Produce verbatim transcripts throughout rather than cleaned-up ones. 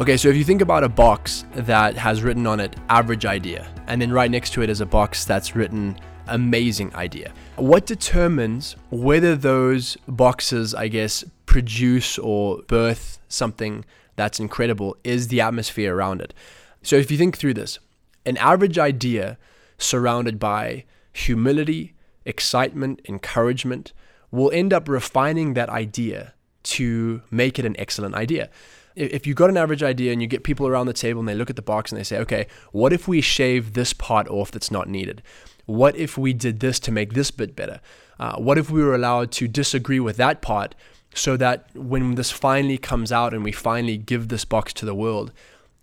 Okay, so if you think about a box that has written on it average idea, and then right next to it is a box that's written amazing idea, what determines whether those boxes, I guess, produce or birth something that's incredible is the atmosphere around it. So if you think through this, an average idea surrounded by humility, excitement, encouragement will end up refining that idea to make it an excellent idea. If you've got an average idea and you get people around the table and they look at the box and they say, okay, what if we shave this part off that's not needed? What if we did this to make this bit better? Uh, what if we were allowed to disagree with that part so that when this finally comes out and we finally give this box to the world,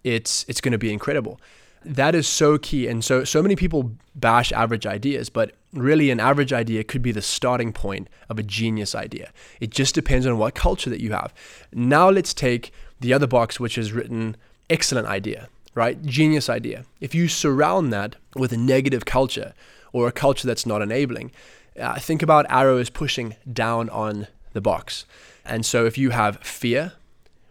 it's it's going to be incredible. That is so key. And so, so many people bash average ideas, but really an average idea could be the starting point of a genius idea. It just depends on what culture that you have. Now let's take the other box, which is written excellent idea, right? Genius idea. If you surround that with a negative culture or a culture that's not enabling, uh, think about Arrow is pushing down on the box. And so if you have fear,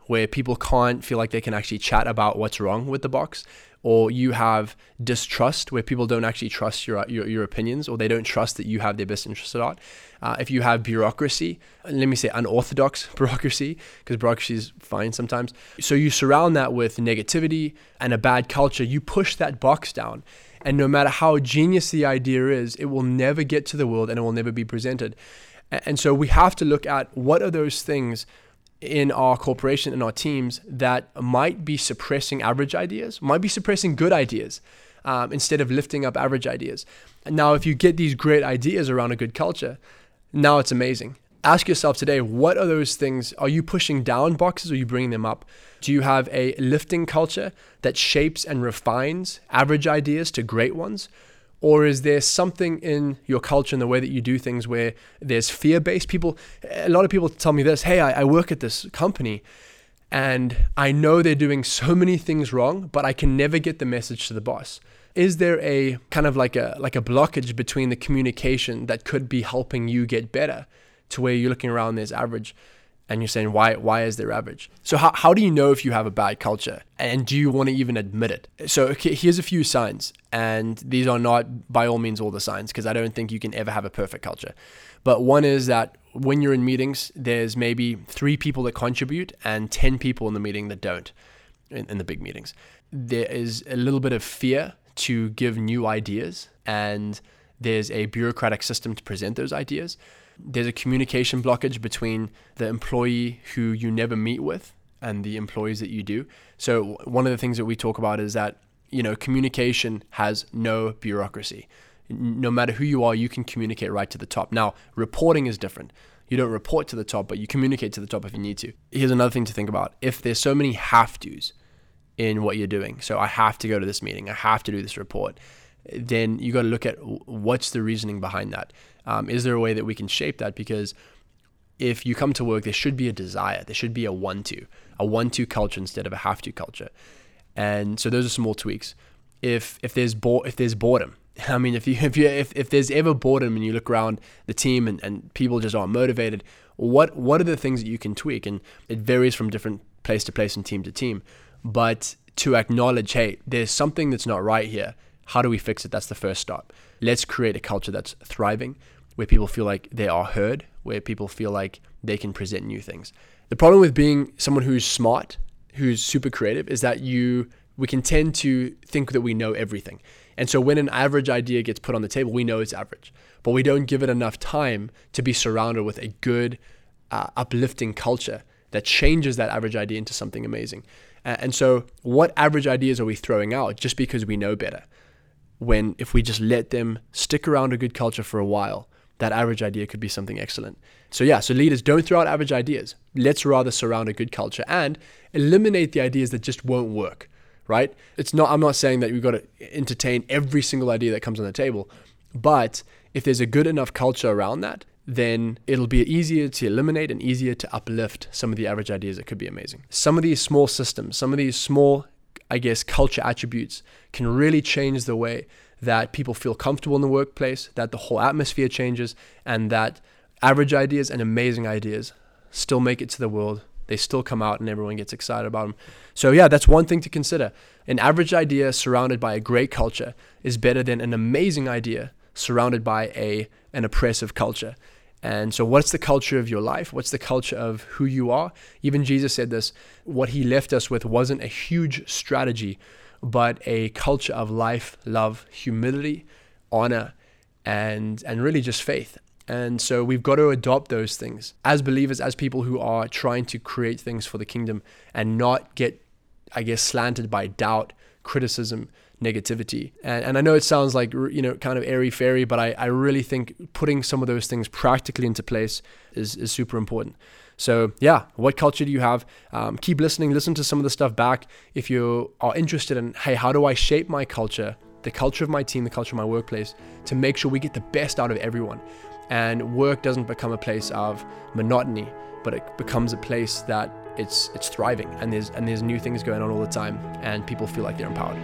where people can't feel like they can actually chat about what's wrong with the box, or you have distrust where people don't actually trust your your, your opinions, or they don't trust that you have their best interests at heart. Uh, if you have bureaucracy, let me say unorthodox bureaucracy, because bureaucracy is fine sometimes. So you surround that with negativity and a bad culture, you push that box down. And no matter how genius the idea is, it will never get to the world and it will never be presented. And so we have to look at what are those things in our corporation and our teams that might be suppressing average ideas, might be suppressing good ideas um, instead of lifting up average ideas. And now, if you get these great ideas around a good culture, now it's amazing. Ask yourself today, what are those things? Are you pushing down boxes or are you bringing them up? Do you have a lifting culture that shapes and refines average ideas to great ones? Or is there something in your culture and the way that you do things where there's fear-based people? A lot of people tell me this, hey, I, I work at this company and I know they're doing so many things wrong, but I can never get the message to the boss. Is there a kind of like a like a blockage between the communication that could be helping you get better to where you're looking around there's average and you're saying, why why is there average? So how, how do you know if you have a bad culture? And do you want to even admit it? So okay, here's a few signs. And these are not, by all means, all the signs, because I don't think you can ever have a perfect culture. But one is that when you're in meetings, there's maybe three people that contribute and ten people in the meeting that don't, in, in the big meetings. There is a little bit of fear to give new ideas, and there's a bureaucratic system to present those ideas. There's a communication blockage between the employee who you never meet with and the employees that you do. So one of the things that we talk about is that, you know, communication has no bureaucracy. No matter who you are, you can communicate right to the top. Now, reporting is different. You don't report to the top, but you communicate to the top if you need to. Here's another thing to think about. If there's so many have-tos in what you're doing, so I have to go to this meeting, I have to do this report, then you got to look at what's the reasoning behind that. Um, is there a way that we can shape that? Because if you come to work, there should be a desire. There should be a want-to, a want-to culture instead of a have-to culture. And so those are small tweaks. If if there's bo- if there's boredom, I mean, if you if you if, if there's ever boredom and you look around the team and, and people just aren't motivated, what what are the things that you can tweak? And it varies from different place to place and team to team. But to acknowledge, hey, there's something that's not right here. How do we fix it? That's the first step. Let's create a culture that's thriving, where people feel like they are heard, where people feel like they can present new things. The problem with being someone who's smart, who's super creative, is that you we can tend to think that we know everything. And so when an average idea gets put on the table, we know it's average, but we don't give it enough time to be surrounded with a good, uh, uplifting culture that changes that average idea into something amazing. Uh, and so what average ideas are we throwing out just because we know better? When if we just let them stick around a good culture for a while, that average idea could be something excellent. So yeah, so leaders, don't throw out average ideas. Let's rather surround a good culture and eliminate the ideas that just won't work, right? It's not. I'm not saying that you've got to entertain every single idea that comes on the table, but if there's a good enough culture around that, then it'll be easier to eliminate and easier to uplift some of the average ideas that could be amazing. Some of these small systems, some of these small I guess culture attributes can really change the way that people feel comfortable in the workplace, that the whole atmosphere changes, and that average ideas and amazing ideas still make it to the world they still come out and everyone gets excited about them. So yeah, that's one thing to consider. An average idea surrounded by a great culture is better than an amazing idea surrounded by a an oppressive culture. And so what's the culture of your life? What's the culture of who you are? Even Jesus said this, what he left us with wasn't a huge strategy, but a culture of life, love, humility, honor, and and really just faith. And so we've got to adopt those things as believers, as people who are trying to create things for the kingdom and not get, I guess, slanted by doubt, criticism, negativity. And, and I know it sounds like, you know, kind of airy-fairy, but I, I really think putting some of those things practically into place is, is super important. So yeah, what culture do you have? Um, keep listening, listen to some of the stuff back. If you are interested in, hey, how do I shape my culture, the culture of my team, the culture of my workplace, to make sure we get the best out of everyone? And work doesn't become a place of monotony, but it becomes a place that it's it's thriving and there's and there's new things going on all the time and people feel like they're empowered.